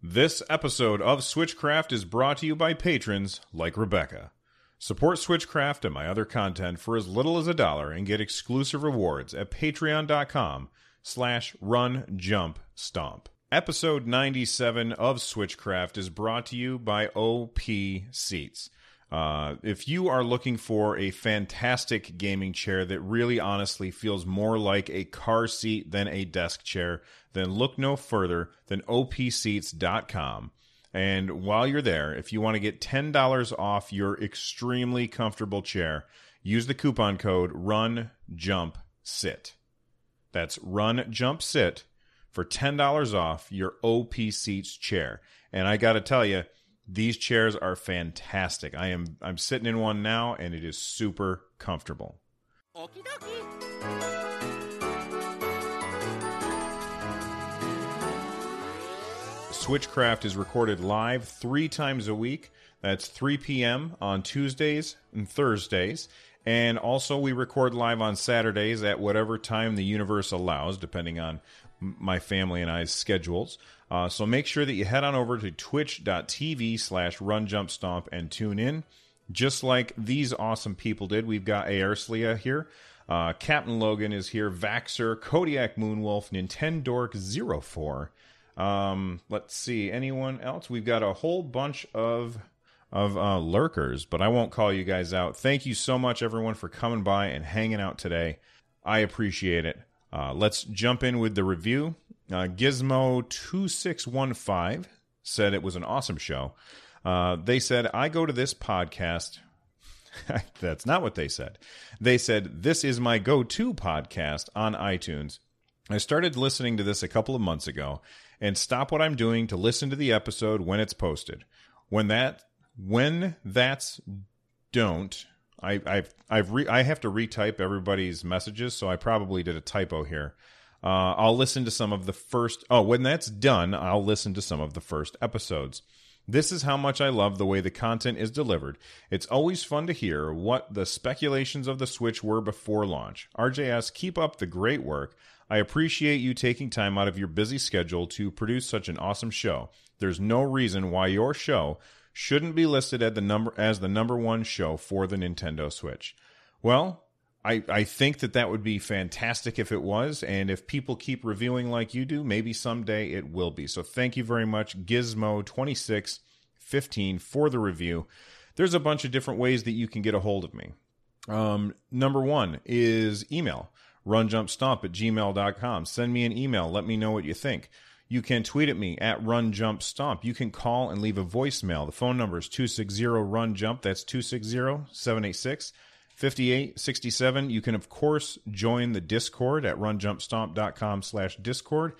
This episode of Switchcraft is brought to you by patrons like Rebecca. Support Switchcraft and my other content for as little as $1 and get exclusive rewards at patreon.com/runjumpstomp. Episode 97 of Switchcraft is brought to you by OP Seats. If you are looking for a fantastic gaming chair that really honestly feels more like a car seat than a desk chair, then look no further than opseats.com. And while you're there, if you want to get $10 off your extremely comfortable chair, use the coupon code RUNJUMPSIT. That's RUNJUMPSIT for $10 off your OP Seats chair. And I got to tell you, these chairs are fantastic. I'm sitting in one now, and it is super comfortable. Okie dokie. Switchcraft is recorded live 3 times a week. That's 3 p.m. on Tuesdays and Thursdays. And also we record live on Saturdays at whatever time the universe allows, depending on my family and I's schedules. So make sure that you head on over to twitch.tv/runjumpstomp and tune in. Just like these awesome people did, we've got Aerslia here. Captain Logan is here. Vaxxer, Kodiak Moonwolf, Nintendork04. Let's see, anyone else? We've got a whole bunch of lurkers, but I won't call you guys out. Thank you so much, everyone, for coming by and hanging out today. I appreciate it. Let's jump in with the review. Gizmo2615 said it was an awesome show. They said, I go to this podcast. That's not what they said. They said, this is my go-to podcast on iTunes. I started listening to this a couple of months ago and stop what I'm doing to listen to the episode when it's posted. I have to retype everybody's messages, so I probably did a typo here. I'll listen to some of the first. Oh, when that's done, I'll listen to some of the first episodes. This is how much I love the way the content is delivered. It's always fun to hear what the speculations of the Switch were before launch. RJS, keep up the great work. I appreciate you taking time out of your busy schedule to produce such an awesome show. There's no reason why your show shouldn't be listed at the number one show for the Nintendo Switch. Well, I think that would be fantastic if it was, and if people keep reviewing like you do, maybe someday it will be. So thank you very much, Gizmo2615, for the review. There's a bunch of different ways that you can get a hold of me. Number one is email, runjumpstomp@gmail.com. Send me an email. Let me know what you think. You can tweet at me at runjumpstomp. You can call and leave a voicemail. The phone number is 260-RUNJUMP. That's 260-786-5867. You can, of course, join the Discord at runjumpstomp.com/Discord.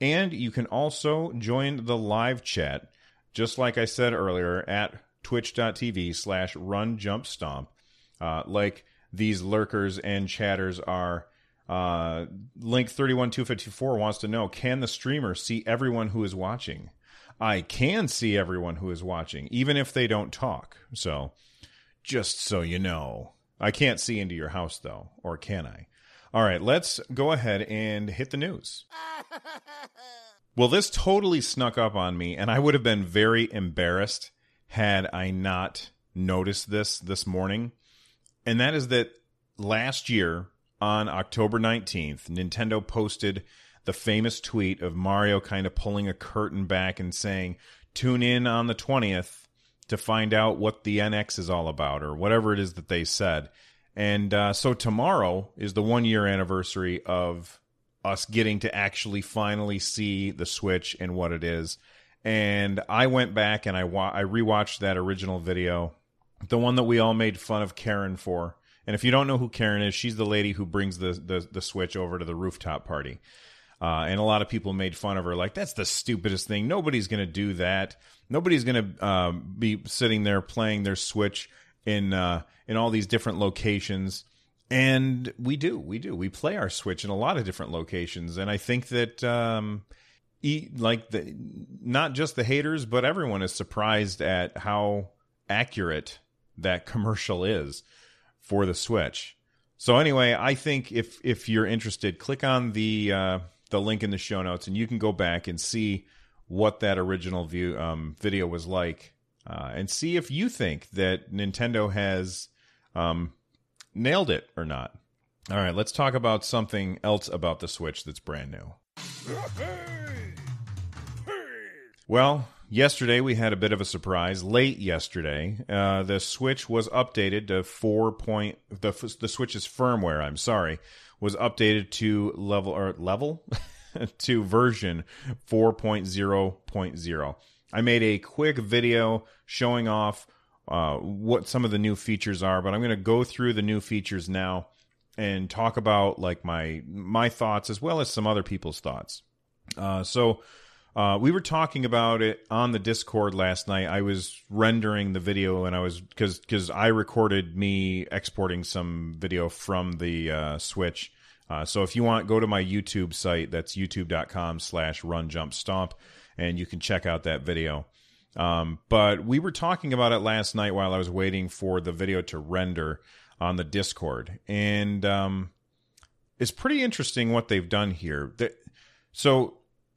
And you can also join the live chat, just like I said earlier, at twitch.tv/runjumpstomp. Like these lurkers and chatters are. Link31254 wants to know, can the streamer see everyone who is watching? I can see everyone who is watching, even if they don't talk. So, just so you know. I can't see into your house, though. Or can I? All right, let's go ahead and hit the news. Well, this totally snuck up on me, and I would have been very embarrassed had I not noticed this morning. And that is that last year, on October 19th, Nintendo posted the famous tweet of Mario kind of pulling a curtain back and saying, tune in on the 20th to find out what the NX is all about, or whatever it is that they said. And so tomorrow is the 1-year anniversary of us getting to actually finally see the Switch and what it is. And I went back and I rewatched that original video, the one that we all made fun of Karen for. And if you don't know who Karen is, she's the lady who brings the Switch over to the rooftop party. And a lot of people made fun of her, like, that's the stupidest thing. Nobody's going to do that. Nobody's going to be sitting there playing their Switch in all these different locations. And we do. We play our Switch in a lot of different locations. And I think that not just the haters, but everyone is surprised at how accurate that commercial is for the Switch. So anyway, I think if you're interested, click on the link in the show notes, and you can go back and see what that original video was like, and see if you think that Nintendo has nailed it or not. All right, let's talk about something else about the Switch that's brand new. Well, yesterday we had a bit of a surprise. Late yesterday, the Switch was updated to the Switch's firmware, was updated to to version 4.0.0. I made a quick video showing off what some of the new features are, but I'm going to go through the new features now and talk about like my thoughts as well as some other people's thoughts. We were talking about it on the Discord last night. I was rendering the video, and I was because I recorded me exporting some video from the Switch. So if you want, go to my YouTube site. That's youtube.com/runjumpstomp, and you can check out that video. But we were talking about it last night while I was waiting for the video to render on the Discord, and it's pretty interesting what they've done here.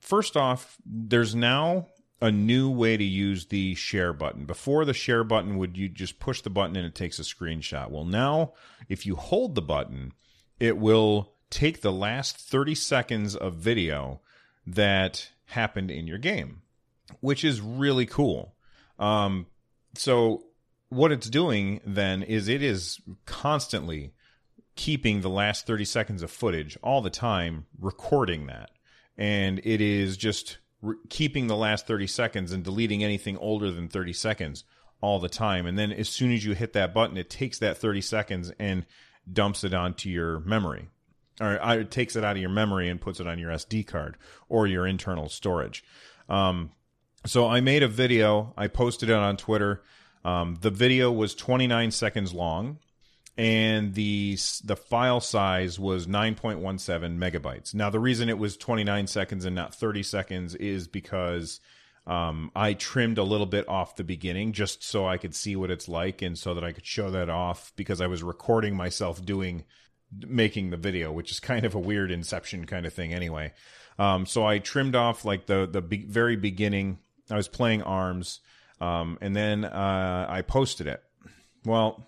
First off, there's now a new way to use the share button. Before, the share button you just push the button and it takes a screenshot. Well, now if you hold the button, it will take the last 30 seconds of video that happened in your game, which is really cool. So what it's doing then is it is constantly keeping the last 30 seconds of footage all the time, recording that. And it is just keeping the last 30 seconds and deleting anything older than 30 seconds all the time. And then as soon as you hit that button, it takes that 30 seconds and dumps it onto your memory. Or it takes it out of your memory and puts it on your SD card or your internal storage. So I made a video. I posted it on Twitter. The video was 29 seconds long. And the file size was 9.17 megabytes. Now, the reason it was 29 seconds and not 30 seconds is because I trimmed a little bit off the beginning just so I could see what it's like and so that I could show that off, because I was recording myself making the video, which is kind of a weird Inception kind of thing anyway. So I trimmed off like the very beginning. I was playing ARMS, and then I posted it. Well,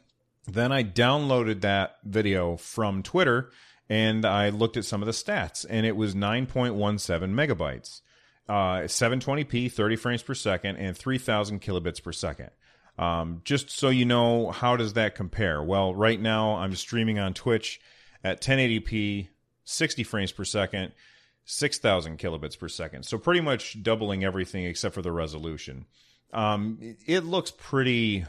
then I downloaded that video from Twitter, and I looked at some of the stats, and it was 9.17 megabytes, 720p, 30 frames per second, and 3,000 kilobits per second. Just so you know, how does that compare? Well, right now I'm streaming on Twitch at 1080p, 60 frames per second, 6,000 kilobits per second. So pretty much doubling everything except for the resolution. It looks pretty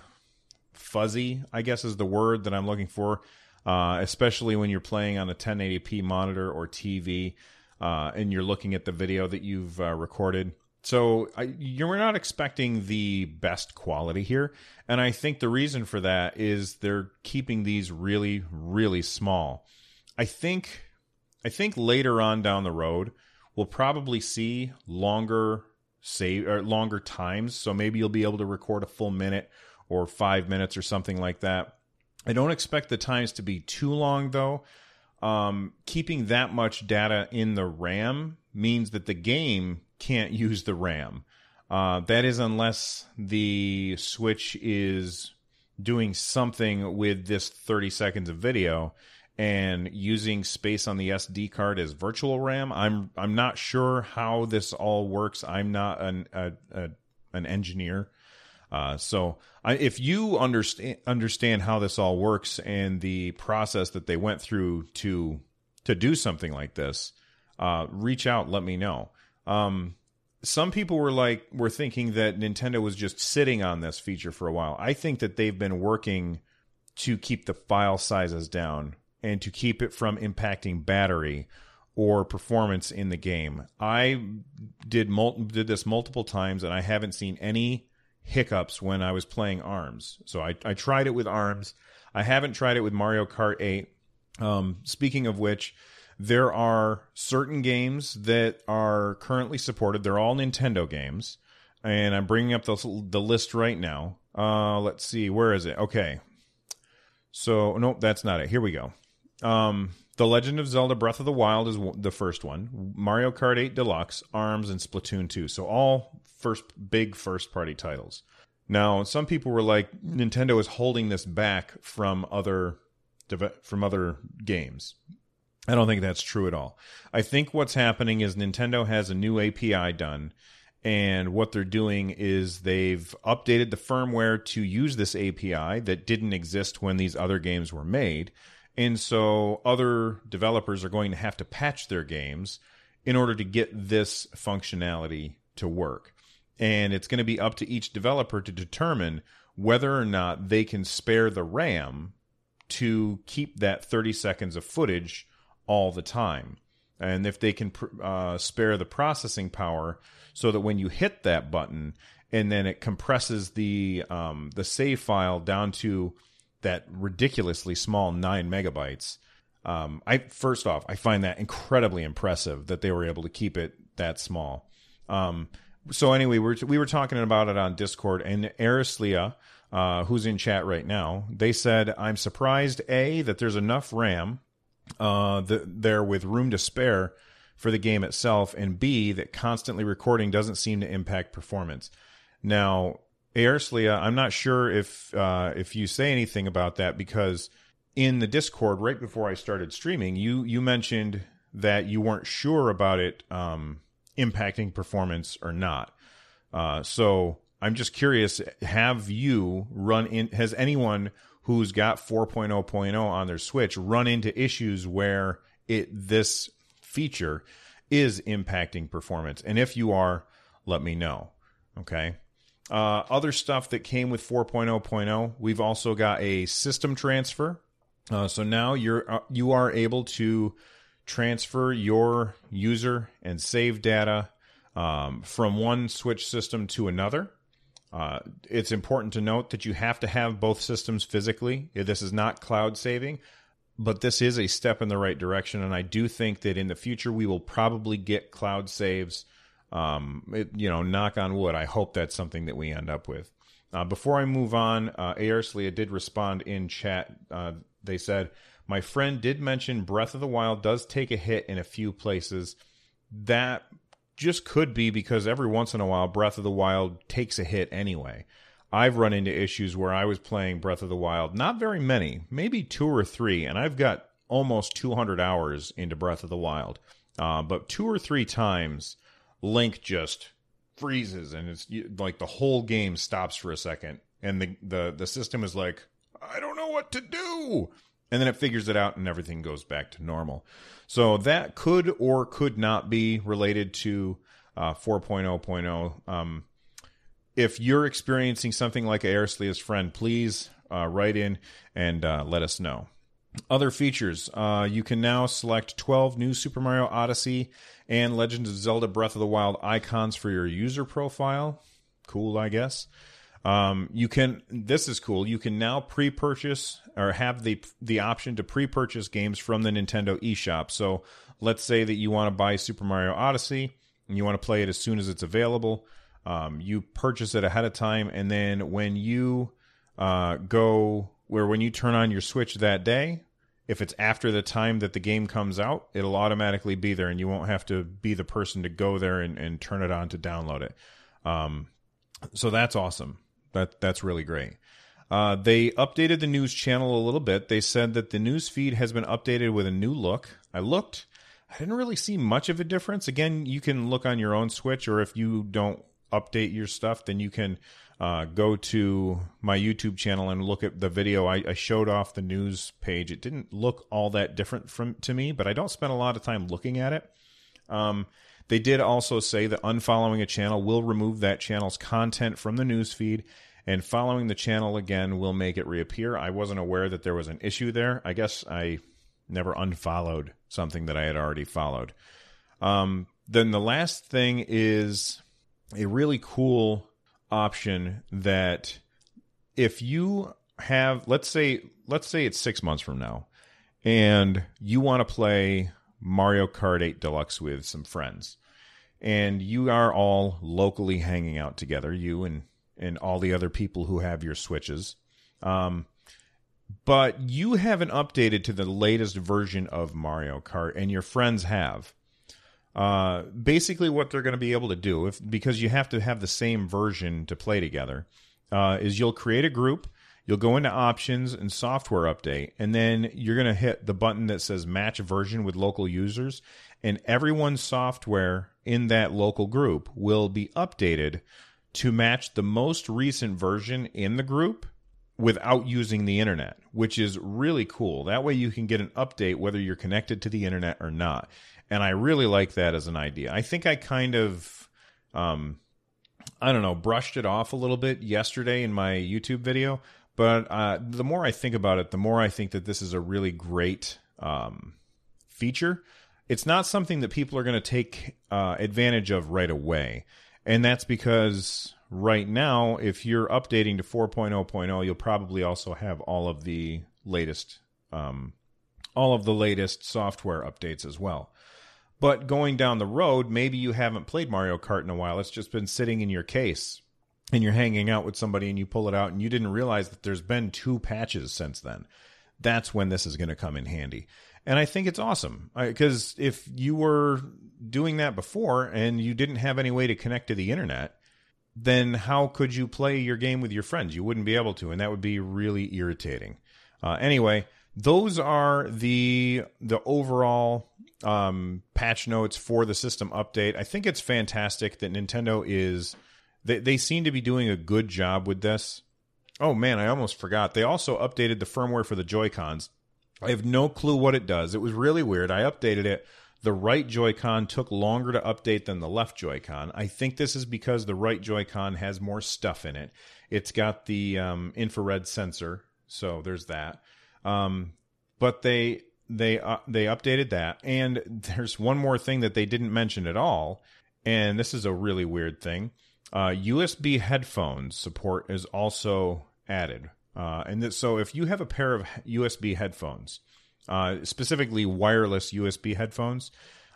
fuzzy, I guess, is the word that I'm looking for, especially when you're playing on a 1080p monitor or TV, and you're looking at the video that you've recorded. So you're not expecting the best quality here, and I think the reason for that is they're keeping these really, really small. I think later on down the road we'll probably see longer times, so maybe you'll be able to record a full minute or 5 minutes or something like that. I don't expect the times to be too long, though. Keeping that much data in the RAM means that the game can't use the RAM. That is unless the Switch is doing something with this 30 seconds of video and using space on the SD card as virtual RAM. I'm not sure how this all works. I'm not an engineer. If you understand how this all works and the process that they went through to do something like this, reach out, let me know. Some people were thinking that Nintendo was just sitting on this feature for a while. I think that they've been working to keep the file sizes down and to keep it from impacting battery or performance in the game. I did this multiple times, and I haven't seen any hiccups when I was playing ARMS. So I tried it with ARMS. I haven't tried it with Mario Kart 8. Speaking of which, there are certain games that are currently supported. They're all Nintendo games. And I'm bringing up the list right now. Let's see. Where is it? Okay. So, nope, that's not it. Here we go. The Legend of Zelda Breath of the Wild is the first one. Mario Kart 8 Deluxe, ARMS, and Splatoon 2. So all big first-party titles. Now, some people were like, Nintendo is holding this back from other games. I don't think that's true at all. I think what's happening is Nintendo has a new API done, and what they're doing is they've updated the firmware to use this API that didn't exist when these other games were made. And so other developers are going to have to patch their games in order to get this functionality to work. And it's going to be up to each developer to determine whether or not they can spare the RAM to keep that 30 seconds of footage all the time, and if they can spare the processing power so that when you hit that button and then it compresses the save file down to that ridiculously small 9 megabytes. I find that incredibly impressive that they were able to keep it that small. So anyway, we were talking about it on Discord, and Arislia, who's in chat right now, they said, "I'm surprised that there's enough RAM there with room to spare for the game itself, and B, that constantly recording doesn't seem to impact performance." Now, Aerslia, I'm not sure if you say anything about that, because in the Discord right before I started streaming, you mentioned that you weren't sure about it impacting performance or not. So I'm just curious, has anyone who's got 4.0.0 on their Switch run into issues where this feature is impacting performance? And if you are, let me know, okay? Other stuff that came with 4.0.0, we've also got a system transfer. So now you are able to transfer your user and save data from one Switch system to another. It's important to note that you have to have both systems physically. This is not cloud saving, but this is a step in the right direction. And I do think that in the future, we will probably get cloud saves. Knock on wood. I hope that's something that we end up with. Before I move on, Aerslia did respond in chat. They said, "My friend did mention Breath of the Wild does take a hit in a few places. That just could be because every once in a while Breath of the Wild takes a hit anyway. I've run into issues where I was playing Breath of the Wild, not very many, maybe 2 or 3, and I've got almost 200 hours into Breath of the Wild. But 2 or 3 times, Link just freezes, and it's like the whole game stops for a second, and the system is like, I don't know what to do. And then it figures it out and everything goes back to normal. So that could or could not be related to 4.0.0. If you're experiencing something like Aerslia's friend, please write in and let us know. Other features. You can now select 12 new Super Mario Odyssey and Legend of Zelda Breath of the Wild icons for your user profile. Cool, I guess. This is cool. You can now pre-purchase or have the option to pre-purchase games from the Nintendo eShop. So let's say that you want to buy Super Mario Odyssey and you want to play it as soon as it's available. You purchase it ahead of time, and then when you when you turn on your Switch that day, if it's after the time that the game comes out, it'll automatically be there, and you won't have to be the person to go there and turn it on to download it. So that's awesome. That's really great. They updated the news channel a little bit. They said that the news feed has been updated with a new look. I looked. I didn't really see much of a difference. Again, you can look on your own Switch, or if you don't update your stuff, then you can go to my YouTube channel and look at the video. I showed off the news page. It didn't look all that different to me, but I don't spend a lot of time looking at it. They did also say that unfollowing a channel will remove that channel's content from the news feed, and following the channel again will make it reappear. I wasn't aware that there was an issue there. I guess I never unfollowed something that I had already followed. Then the last thing is a really cool option that if you have, let's say it's 6 months from now and you want to play Mario Kart 8 Deluxe with some friends and you are all locally hanging out together, you and all the other people who have your Switches. But you haven't updated to the latest version of Mario Kart and your friends have. Basically what they're going to be able to do, because you have to have the same version to play together, is you'll create a group, you'll go into options and software update, and then you're going to hit the button that says match version with local users, and everyone's software in that local group will be updated to match the most recent version in the group without using the internet, which is really cool. That way you can get an update whether you're connected to the internet or not. And I really like that as an idea. I think I kind of, brushed it off a little bit yesterday in my YouTube video. But the more I think about it, the more I think that this is a really great feature. It's not something that people are going to take advantage of right away. And that's because right now, if you're updating to 4.0.0, you'll probably also have all of the latest software updates as well. But going down the road, maybe you haven't played Mario Kart in a while. It's just been sitting in your case, and you're hanging out with somebody, and you pull it out, and you didn't realize that there's been 2 patches since then. That's when this is going to come in handy. And I think it's awesome, because if you were doing that before and you didn't have any way to connect to the internet, then how could you play your game with your friends? You wouldn't be able to, and that would be really irritating. Anyway, those are the overall patch notes for the system update. I think it's fantastic that Nintendo is... They seem to be doing a good job with this. Oh, man, I almost forgot. They also updated the firmware for the Joy-Cons. I have no clue what it does. It was really weird. I updated it. The right Joy-Con took longer to update than the left Joy-Con. I think this is because the right Joy-Con has more stuff in it. It's got the infrared sensor, so there's that. But they updated that. And there's one more thing that they didn't mention at all, and this is a really weird thing. USB headphones support is also added. So if you have a pair of USB headphones... specifically wireless USB headphones.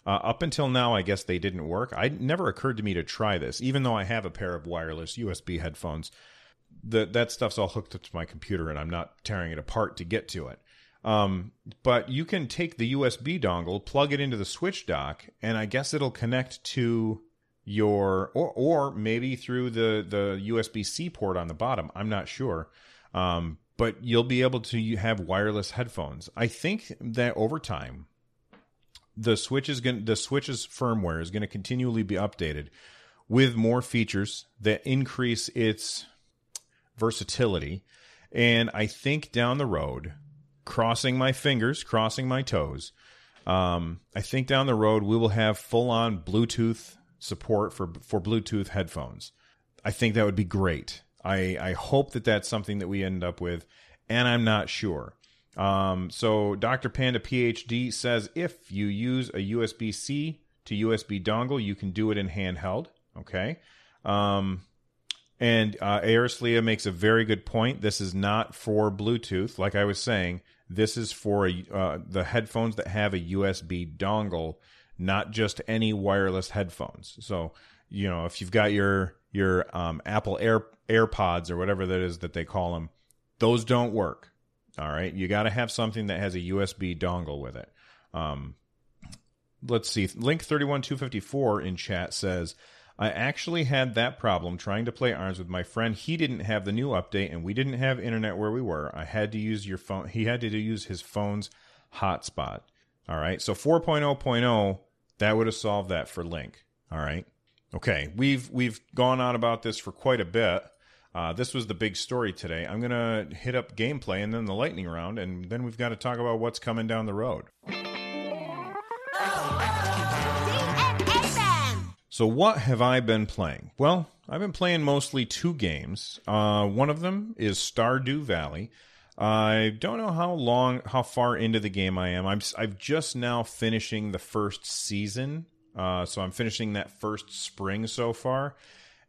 Up until now, I guess they didn't work. It never occurred to me to try this, even though I have a pair of wireless USB headphones. That stuff's all hooked up to my computer, and I'm not tearing it apart to get to it. But you can take the USB dongle, plug it into the Switch dock, and I guess it'll connect to your... Or maybe through the USB-C port on the bottom. I'm not sure. But you'll be able to have wireless headphones. I think that over time, the Switch's firmware is going to continually be updated with more features that increase its versatility. And I think down the road, crossing my fingers, crossing my toes, I think down the road we will have full-on Bluetooth support for Bluetooth headphones. I think that would be great. I hope that that's something that we end up with, and I'm not sure. So Dr. Panda PhD says if you use a USB-C to USB dongle, you can do it in handheld. Okay. And Aerislia makes a very good point. This is not for Bluetooth. Like I was saying, this is for the headphones that have a USB dongle, not just any wireless headphones. So, you know, if you've got your Apple AirPods or whatever that is that they call them, those don't work. All right, you got to have something that has a USB dongle with it. Let's see. Link31254 in chat says, I actually had that problem trying to play ARMS with my friend. He didn't have the new update, and we didn't have internet where we were. I had to use your phone. He had to use his phone's hotspot. All right, so 4.0.0 that would have solved that for Link. All right. Okay, we've gone on about this for quite a bit. This was the big story today. I'm going to hit up gameplay and then the lightning round, and then we've got to talk about what's coming down the road. So what have I been playing? Well, I've been playing mostly 2 games. One of them is Stardew Valley. I don't know how far into the game I am. I've just now finishing the first season. So I'm finishing that first spring so far,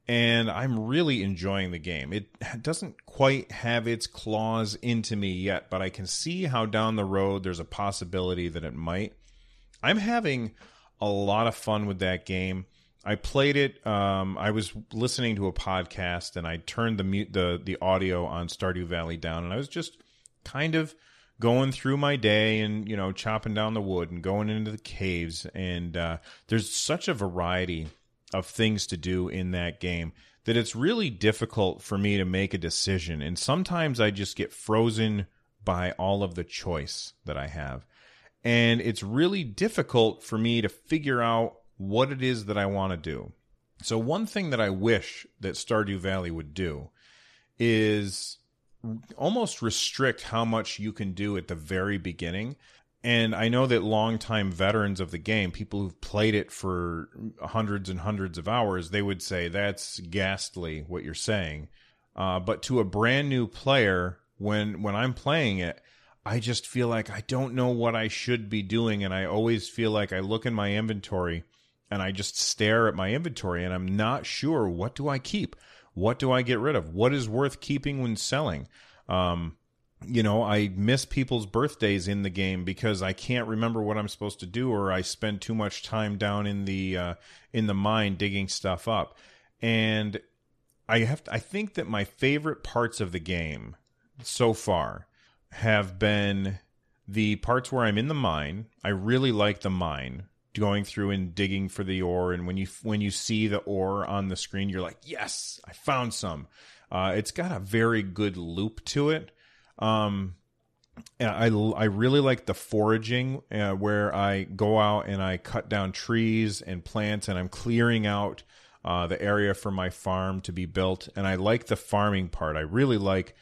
and I'm really enjoying the game. It doesn't quite have its claws into me yet, but I can see how down the road there's a possibility that it might. I'm having a lot of fun with that game. I played it. I was listening to a podcast, and I turned the audio on Stardew Valley down, and I was just kind of going through my day and, you know, chopping down the wood and going into the caves. And there's such a variety of things to do in that game that it's really difficult for me to make a decision. And sometimes I just get frozen by all of the choice that I have. And it's really difficult for me to figure out what it is that I want to do. So one thing that I wish that Stardew Valley would do is almost restrict how much you can do at the very beginning. And I know that longtime veterans of the game, people who've played it for hundreds and hundreds of hours, they would say, that's ghastly what you're saying. But to a brand new player, when I'm playing it, I just feel like I don't know what I should be doing. And I always feel like I look in my inventory and I just stare at my inventory and I'm not sure, what do I keep? What do I get rid of? What is worth keeping when selling? You know, I miss people's birthdays in the game because I can't remember what I'm supposed to do, or I spend too much time down in the mine digging stuff up. And I think that my favorite parts of the game so far have been the parts where I'm in the mine. I really like the mine, going through and digging for the ore, and when you see the ore on the screen, you're like, yes, I found some. It's got a very good loop to it. I really like the foraging, where I go out and I cut down trees and plants, and I'm clearing out the area for my farm to be built. And I like the farming part. I really like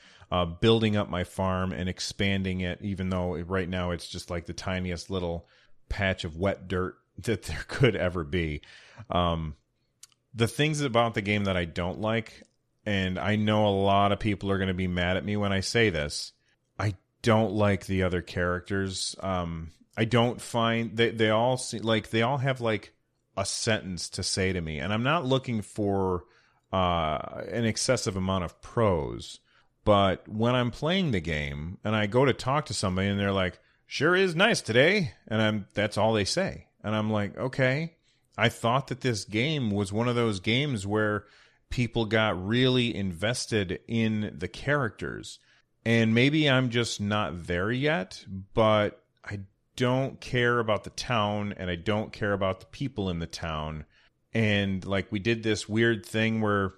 building up my farm and expanding it, even though right now it's just like the tiniest little patch of wet dirt that there could ever be. The things about the game that I don't like, and I know a lot of people are going to be mad at me when I say this, I don't like the other characters. I don't find they all seem like they all have like a sentence to say to me, and I'm not looking for an excessive amount of prose, but when I'm playing the game and I go to talk to somebody and they're like, sure is nice today, and that's all they say. And I'm like, okay, I thought that this game was one of those games where people got really invested in the characters. And maybe I'm just not there yet, but I don't care about the town, and I don't care about the people in the town. And like, we did this weird thing where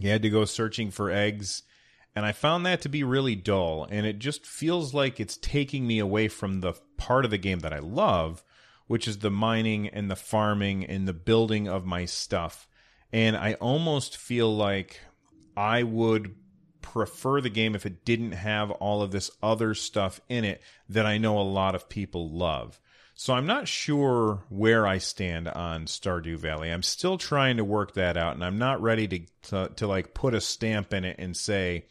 you had to go searching for eggs, and I found that to be really dull, and it just feels like it's taking me away from the part of the game that I love, which is the mining and the farming and the building of my stuff. And I almost feel like I would prefer the game if it didn't have all of this other stuff in it that I know a lot of people love. So I'm not sure where I stand on Stardew Valley. I'm still trying to work that out, and I'm not ready to like put a stamp in it and say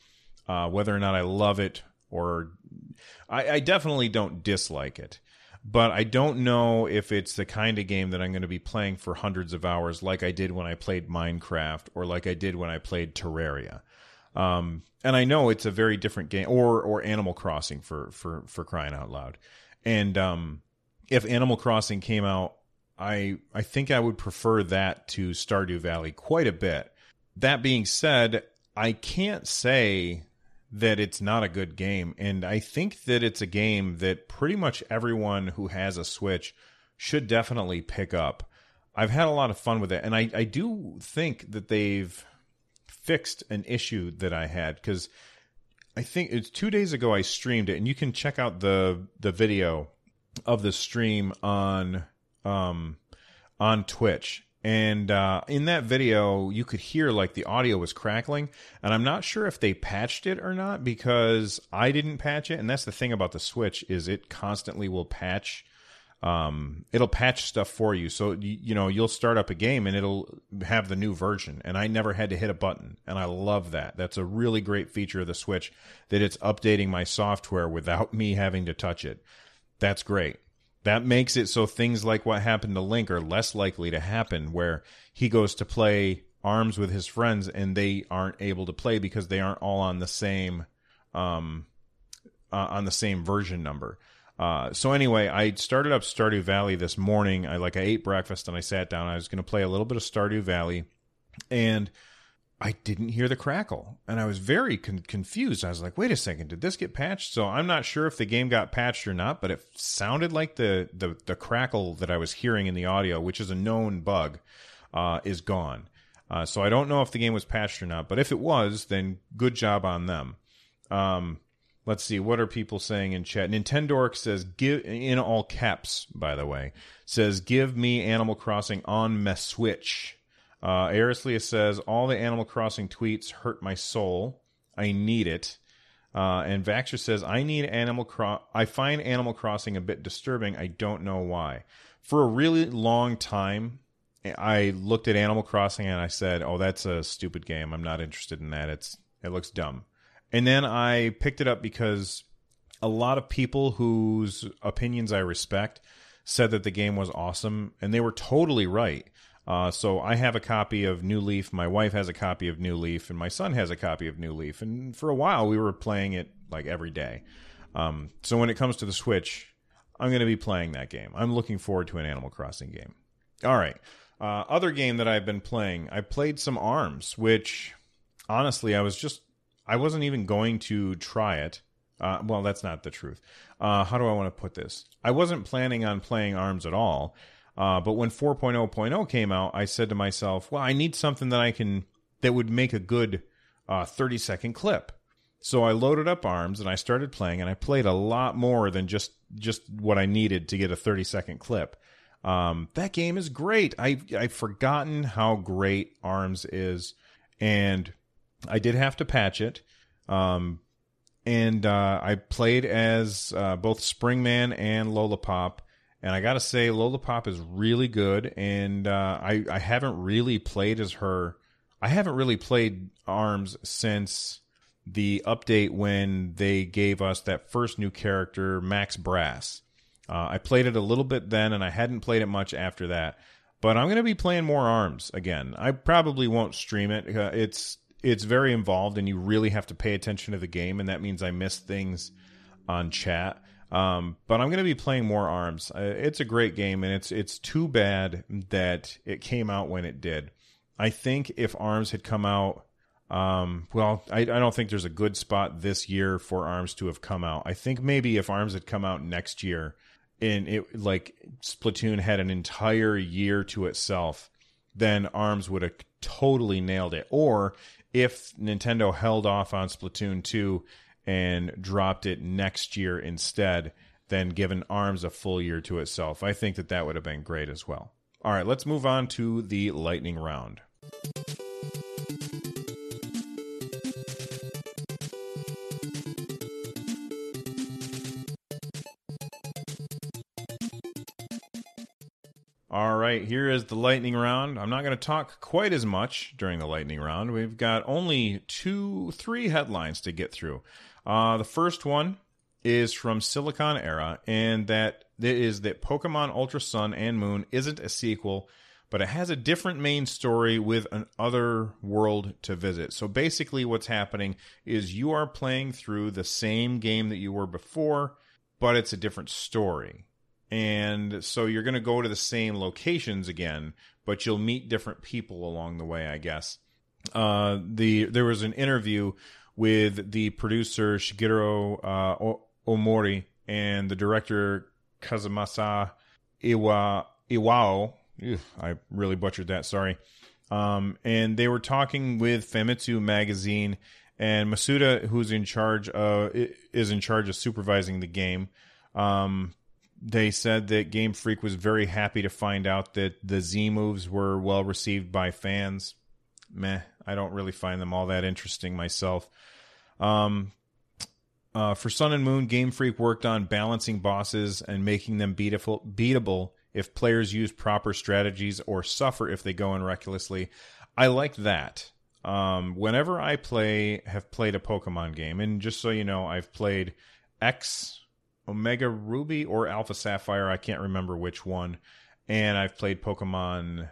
whether or not I love it, or I definitely don't dislike it, but I don't know if it's the kind of game that I'm going to be playing for hundreds of hours like I did when I played Minecraft, or like I did when I played Terraria. And I know it's a very different game, or Animal Crossing for crying out loud. And if Animal Crossing came out, I think I would prefer that to Stardew Valley quite a bit. That being said, I can't say that it's not a good game, and I think that it's a game that pretty much everyone who has a Switch should definitely pick up. I've had a lot of fun with it, and I do think that they've fixed an issue that I had, because I think it's 2 days ago I streamed it, and you can check out the video of the stream on Twitch. And in that video, you could hear like the audio was crackling, and I'm not sure if they patched it or not, because I didn't patch it. And that's the thing about the Switch, is it constantly will patch It'll patch stuff for you. So, you know, you'll start up a game and it'll have the new version. And I never had to hit a button. And I love that. That's a really great feature of the Switch, that it's updating my software without me having to touch it. That's great. That makes it so things like what happened to Link are less likely to happen, where he goes to play ARMS with his friends and they aren't able to play because they aren't all on the same version number. So anyway, I started up Stardew Valley this morning. I ate breakfast and I sat down. I was going to play a little bit of Stardew Valley, and I didn't hear the crackle, and I was very confused. I was like, wait a second, did this get patched? So I'm not sure if the game got patched or not, but it sounded like the crackle that I was hearing in the audio, which is a known bug, is gone. So I don't know if the game was patched or not, but if it was, then good job on them. Let's see, what are people saying in chat? Nintendork says, "Give," in all caps, by the way, says, "Give me Animal Crossing on my Switch." Arislia says, "All the Animal Crossing tweets hurt my soul. I need it." And Vaxxer says, "I find Animal Crossing a bit disturbing. I don't know why. For a really long time, I looked at Animal Crossing and I said, 'Oh, that's a stupid game. I'm not interested in that. It looks dumb.' And then I picked it up because a lot of people whose opinions I respect said that the game was awesome, and they were totally right. So I have a copy of New Leaf, my wife has a copy of New Leaf, and my son has a copy of New Leaf. And for a while, we were playing it like every day. So when it comes to the Switch, I'm going to be playing that game. I'm looking forward to an Animal Crossing game. All right. Other game that I've been playing, I played some ARMS, which honestly, I wasn't even going to try it. Well, that's not the truth. How do I want to put this? I wasn't planning on playing ARMS at all. But when 4.0.0 came out, I said to myself, well, I need something that would make a good 30-second clip. So I loaded up ARMS and I started playing, and I played a lot more than just what I needed to get a 30-second clip. That game is great. I've forgotten how great ARMS is, and I did have to patch it, and I played as both Spring Man and Lola Pop, and I gotta say, Lola Pop is really good, and I haven't really played as her. I haven't really played ARMS since the update when they gave us that first new character, Max Brass. I played it a little bit then, and I hadn't played it much after that, but I'm going to be playing more ARMS again. I probably won't stream it. It's very involved, and you really have to pay attention to the game, and that means I miss things on chat. But I'm going to be playing more ARMS. It's a great game, and it's too bad that it came out when it did. I think if ARMS had come out... I don't think there's a good spot this year for ARMS to have come out. I think maybe if ARMS had come out next year, and it, like Splatoon had an entire year to itself, then ARMS would have totally nailed it. Or if Nintendo held off on Splatoon 2 and dropped it next year instead, then given ARMS a full year to itself, I think that would have been great as well. All right, let's move on to the lightning round. All right, here is the lightning round. I'm not going to talk quite as much during the lightning round. We've got only 3 headlines to get through. The first one is from Silicon Era, and that is that Pokemon Ultra Sun and Moon isn't a sequel, but it has a different main story with an other world to visit. So basically what's happening is you are playing through the same game that you were before, but it's a different story. And so you're going to go to the same locations again, but you'll meet different people along the way, I guess. There was an interview with the producer Shigeru Omori and the director Kazumasa Iwao. I really butchered that, sorry. And they were talking with Famitsu magazine, and Masuda, who's is in charge of supervising the game. They said that Game Freak was very happy to find out that the Z moves were well received by fans. I don't really find them all that interesting myself. For Sun and Moon, Game Freak worked on balancing bosses and making them beatable if players use proper strategies or suffer if they go in recklessly. I like that. Whenever I have played a Pokemon game, and just so you know, I've played X, Omega Ruby, or Alpha Sapphire. I can't remember which one. And I've played Pokemon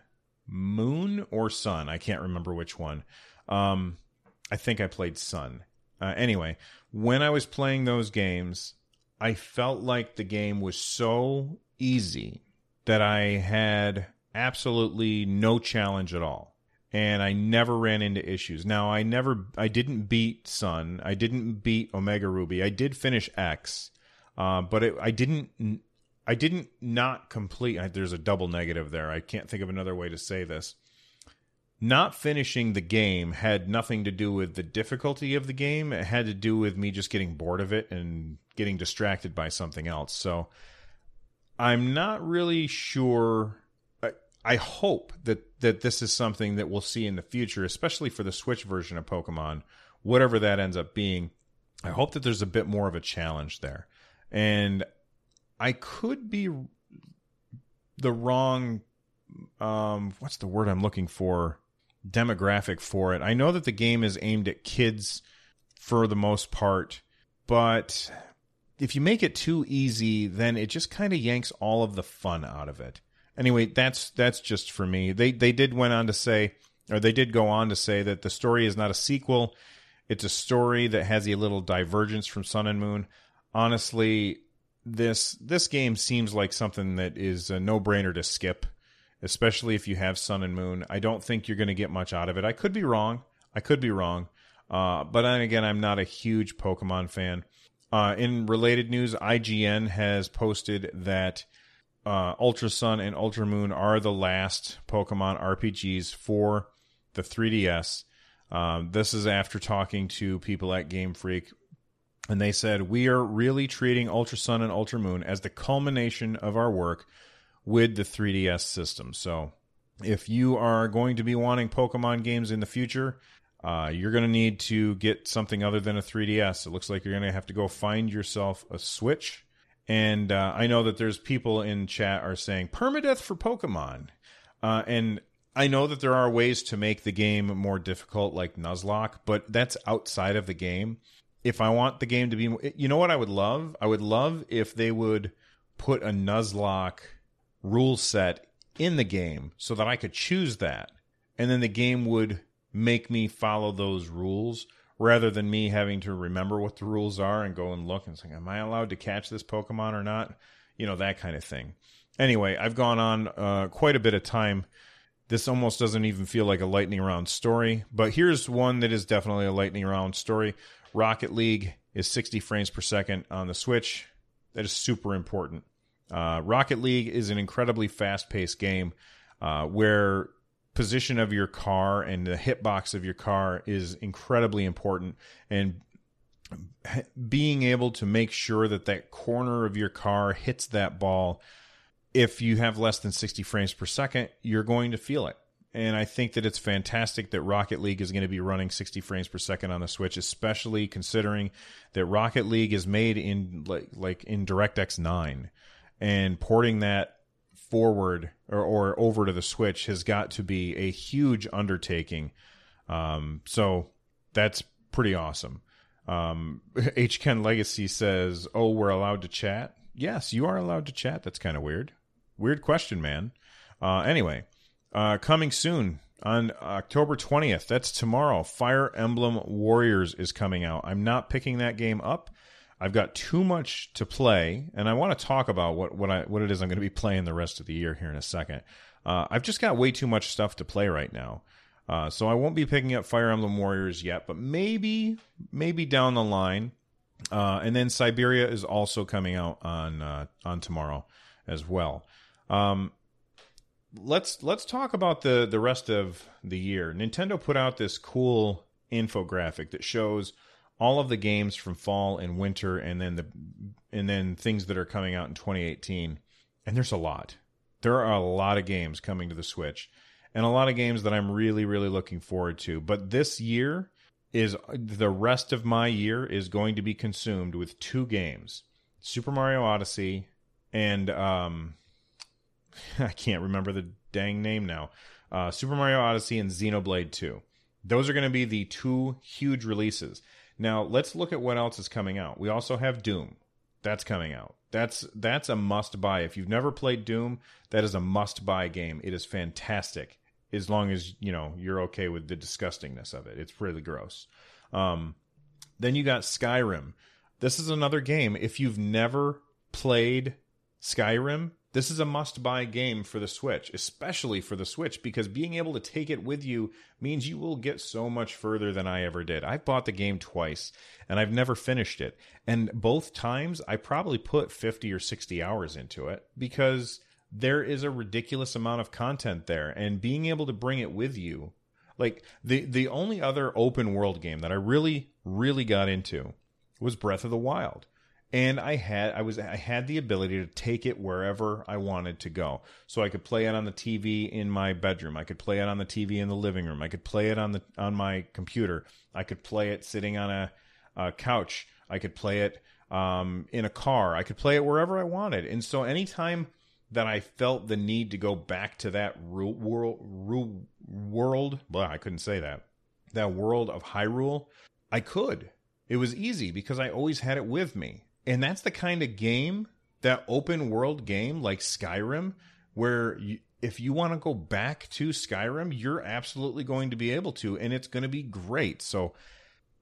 Moon or Sun. I can't remember which one. I think I played Sun. Anyway, when I was playing those games, I felt like the game was so easy that I had absolutely no challenge at all. And I never ran into issues. Now, I didn't beat Sun. I didn't beat Omega Ruby. I did finish X, but I didn't not complete. There's a double negative there. I can't think of another way to say this. Not finishing the game had nothing to do with the difficulty of the game. It had to do with me just getting bored of it and getting distracted by something else. So I'm not really sure. I hope that this is something that we'll see in the future, especially for the Switch version of Pokemon, whatever that ends up being. I hope that there's a bit more of a challenge there. And I could be the wrong, what's the word I'm looking for? Demographic for it. I know that the game is aimed at kids for the most part, but if you make it too easy, then it just kind of yanks all of the fun out of it. Anyway, that's just for me. They did go on to say that the story is not a sequel. It's a story that has a little divergence from Sun and Moon. Honestly, this game seems like something that is a no-brainer to skip, especially if you have Sun and Moon. I don't think you're going to get much out of it. I could be wrong. But then again, I'm not a huge Pokemon fan. In related news, IGN has posted that Ultra Sun and Ultra Moon are the last Pokemon RPGs for the 3DS. This is after talking to people at Game Freak, and they said, "We are really treating Ultra Sun and Ultra Moon as the culmination of our work with the 3DS system." So if you are going to be wanting Pokemon games in the future, you're going to need to get something other than a 3DS. It looks like you're going to have to go find yourself a Switch. And I know that there's people in chat are saying permadeath for Pokemon. And I know that there are ways to make the game more difficult, like Nuzlocke, but that's outside of the game. If I want the game to be... You know what I would love? I would love if they would put a Nuzlocke rule set in the game so that I could choose that. And then the game would make me follow those rules, rather than me having to remember what the rules are and go and look and say, am I allowed to catch this Pokemon or not? You know, that kind of thing. Anyway, I've gone on quite a bit of time. This almost doesn't even feel like a lightning round story, but here's one that is definitely a lightning round story. Rocket League is 60 frames per second on the Switch. That is super important. Rocket League is an incredibly fast-paced game where position of your car and the hitbox of your car is incredibly important, and being able to make sure that corner of your car hits that ball. If you have less than 60 frames per second, you're going to feel it. And I think that it's fantastic that Rocket League is going to be running 60 frames per second on the Switch, especially considering that Rocket League is made in in DirectX 9, and porting that forward or over to the Switch has got to be a huge undertaking. So that's pretty awesome. HKen Legacy says, "Oh, we're allowed to chat." Yes, you are allowed to chat. That's kind of weird. Weird question, man. Anyway, coming soon on October 20th, that's tomorrow, Fire Emblem Warriors is coming out. I'm not picking that game up. I've got too much to play, and I want to talk about what it is I'm going to be playing the rest of the year here in a second. I've just got way too much stuff to play right now, so I won't be picking up Fire Emblem Warriors yet, but maybe down the line. And then Siberia is also coming out on tomorrow as well. Let's talk about the rest of the year. Nintendo put out this cool infographic that shows all of the games from fall and winter, and then things that are coming out in 2018. And there's a lot. There are a lot of games coming to the Switch, and a lot of games that I'm really, really looking forward to. But this year is the rest of my year is going to be consumed with two games, Super Mario Odyssey and I can't remember the dang name now, Super Mario Odyssey and Xenoblade 2. Those are going to be the two huge releases. Now, let's look at what else is coming out. We also have Doom. That's coming out. That's a must-buy. If you've never played Doom, that is a must-buy game. It is fantastic, as long as, you know, you're okay with the disgustingness of it. It's really gross. Then you got Skyrim. This is another game. If you've never played Skyrim, this is a must-buy game for the Switch, especially for the Switch, because being able to take it with you means you will get so much further than I ever did. I bought the game twice, and I've never finished it. And both times, I probably put 50 or 60 hours into it, because there is a ridiculous amount of content there. And being able to bring it with you, like the only other open-world game that I really, really got into was Breath of the Wild. And I had the ability to take it wherever I wanted to go. So I could play it on the TV in my bedroom. I could play it on the TV in the living room. I could play it on my computer. I could play it sitting on a couch. I could play it in a car. I could play it wherever I wanted. And so anytime that I felt the need to go back to that world of Hyrule, I could. It was easy because I always had it with me. And that's the kind of game, that open world game like Skyrim, where if you want to go back to Skyrim, you're absolutely going to be able to, and it's going to be great. So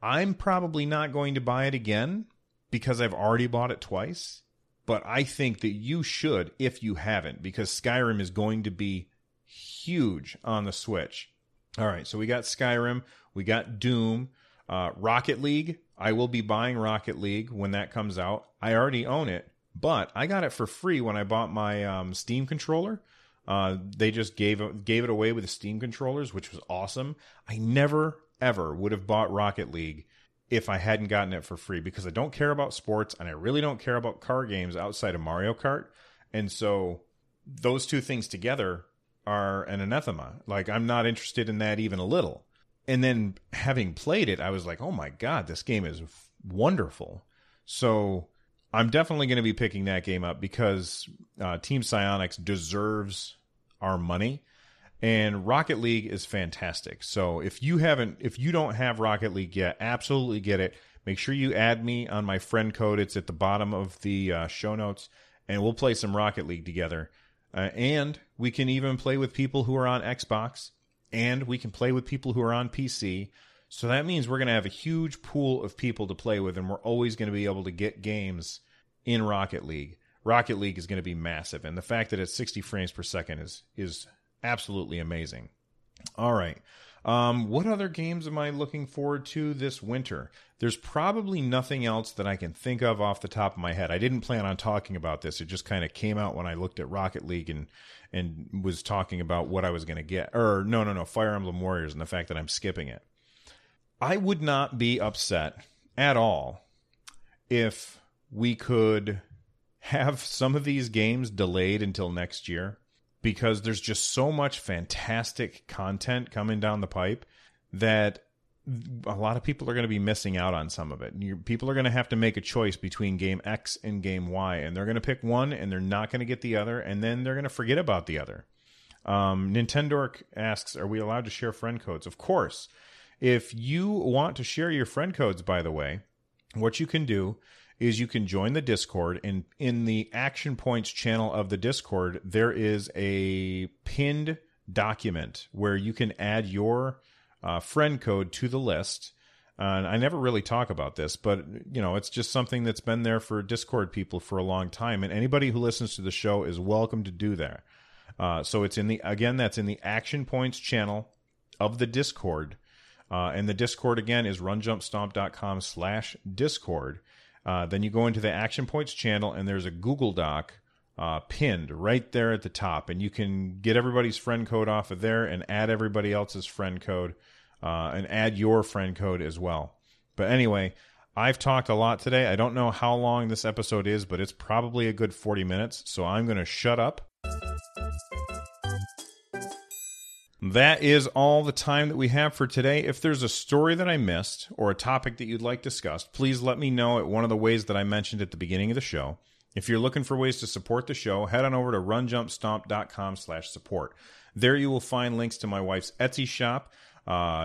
I'm probably not going to buy it again because I've already bought it twice, but I think that you should if you haven't, because Skyrim is going to be huge on the Switch. All right, so we got Skyrim, we got Doom, Rocket League. I will be buying Rocket League when that comes out. I already own it, but I got it for free when I bought my Steam controller. They just gave it away with the Steam controllers, which was awesome. I never, ever would have bought Rocket League if I hadn't gotten it for free, because I don't care about sports, and I really don't care about car games outside of Mario Kart. And so those two things together are an anathema. Like, I'm not interested in that even a little. And then having played it, I was like, oh my God, this game is wonderful. So I'm definitely going to be picking that game up, because Team Psyonix deserves our money. And Rocket League is fantastic. So if you don't have Rocket League yet, absolutely get it. Make sure you add me on my friend code. It's at the bottom of the show notes. And we'll play some Rocket League together. And we can even play with people who are on Xbox. And we can play with people who are on PC. So that means we're going to have a huge pool of people to play with, and we're always going to be able to get games in Rocket League. Rocket League is going to be massive, and the fact that it's 60 frames per second is absolutely amazing. All right. What other games am I looking forward to this winter? There's probably nothing else that I can think of off the top of my head. I didn't plan on talking about this. It just kind of came out when I looked at Rocket League and was talking about what I was going to get. Or no, Fire Emblem Warriors, and the fact that I'm skipping it. I would not be upset at all if we could have some of these games delayed until next year, because there's just so much fantastic content coming down the pipe that a lot of people are going to be missing out on some of it. People are going to have to make a choice between game X and game Y, and they're going to pick one, and they're not going to get the other, and then they're going to forget about the other. Nintendork asks, are we allowed to share friend codes? Of course. If you want to share your friend codes, by the way, what you can do is you can join the Discord, and in the Action Points channel of the Discord, there is a pinned document where you can add your friend code to the list. And I never really talk about this, but you know, it's just something that's been there for Discord people for a long time, and anybody who listens to the show is welcome to do that. So it's that's in the Action Points channel of the Discord, and the Discord again is runjumpstomp.com/discord. Then you go into the Action Points channel, and there's a Google Doc pinned right there at the top. And you can get everybody's friend code off of there and add everybody else's friend code and add your friend code as well. But anyway, I've talked a lot today. I don't know how long this episode is, but it's probably a good 40 minutes. So I'm going to shut up. That is all the time that we have for today. If there's a story that I missed or a topic that you'd like discussed, please let me know at one of the ways that I mentioned at the beginning of the show. If you're looking for ways to support the show, head on over to runjumpstomp.com/support. There you will find links to my wife's Etsy shop.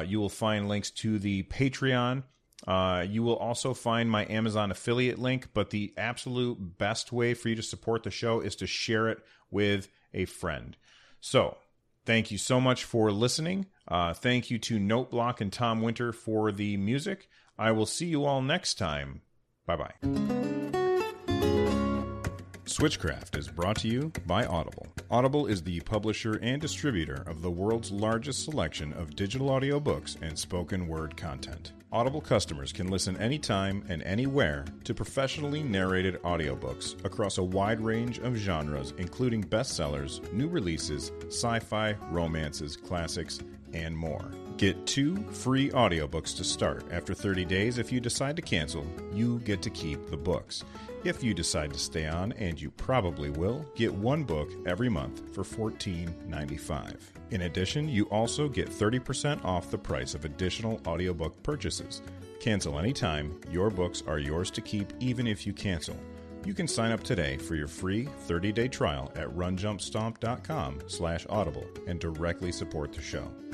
You will find links to the Patreon. You will also find my Amazon affiliate link, but the absolute best way for you to support the show is to share it with a friend. So, thank you so much for listening. Thank you to NoteBlock and Tom Winter for the music. I will see you all next time. Bye-bye. Switchcraft is brought to you by Audible. Audible is the publisher and distributor of the world's largest selection of digital audiobooks and spoken word content. Audible customers can listen anytime and anywhere to professionally narrated audiobooks across a wide range of genres, including bestsellers, new releases, sci-fi, romances, classics, and more. Get 2 free audiobooks to start. After 30 days, if you decide to cancel, you get to keep the books. If you decide to stay on, and you probably will, get 1 book every month for $14.95. In addition, you also get 30% off the price of additional audiobook purchases. Cancel anytime. Your books are yours to keep even if you cancel. You can sign up today for your free 30-day trial at runjumpstomp.com/audible and directly support the show.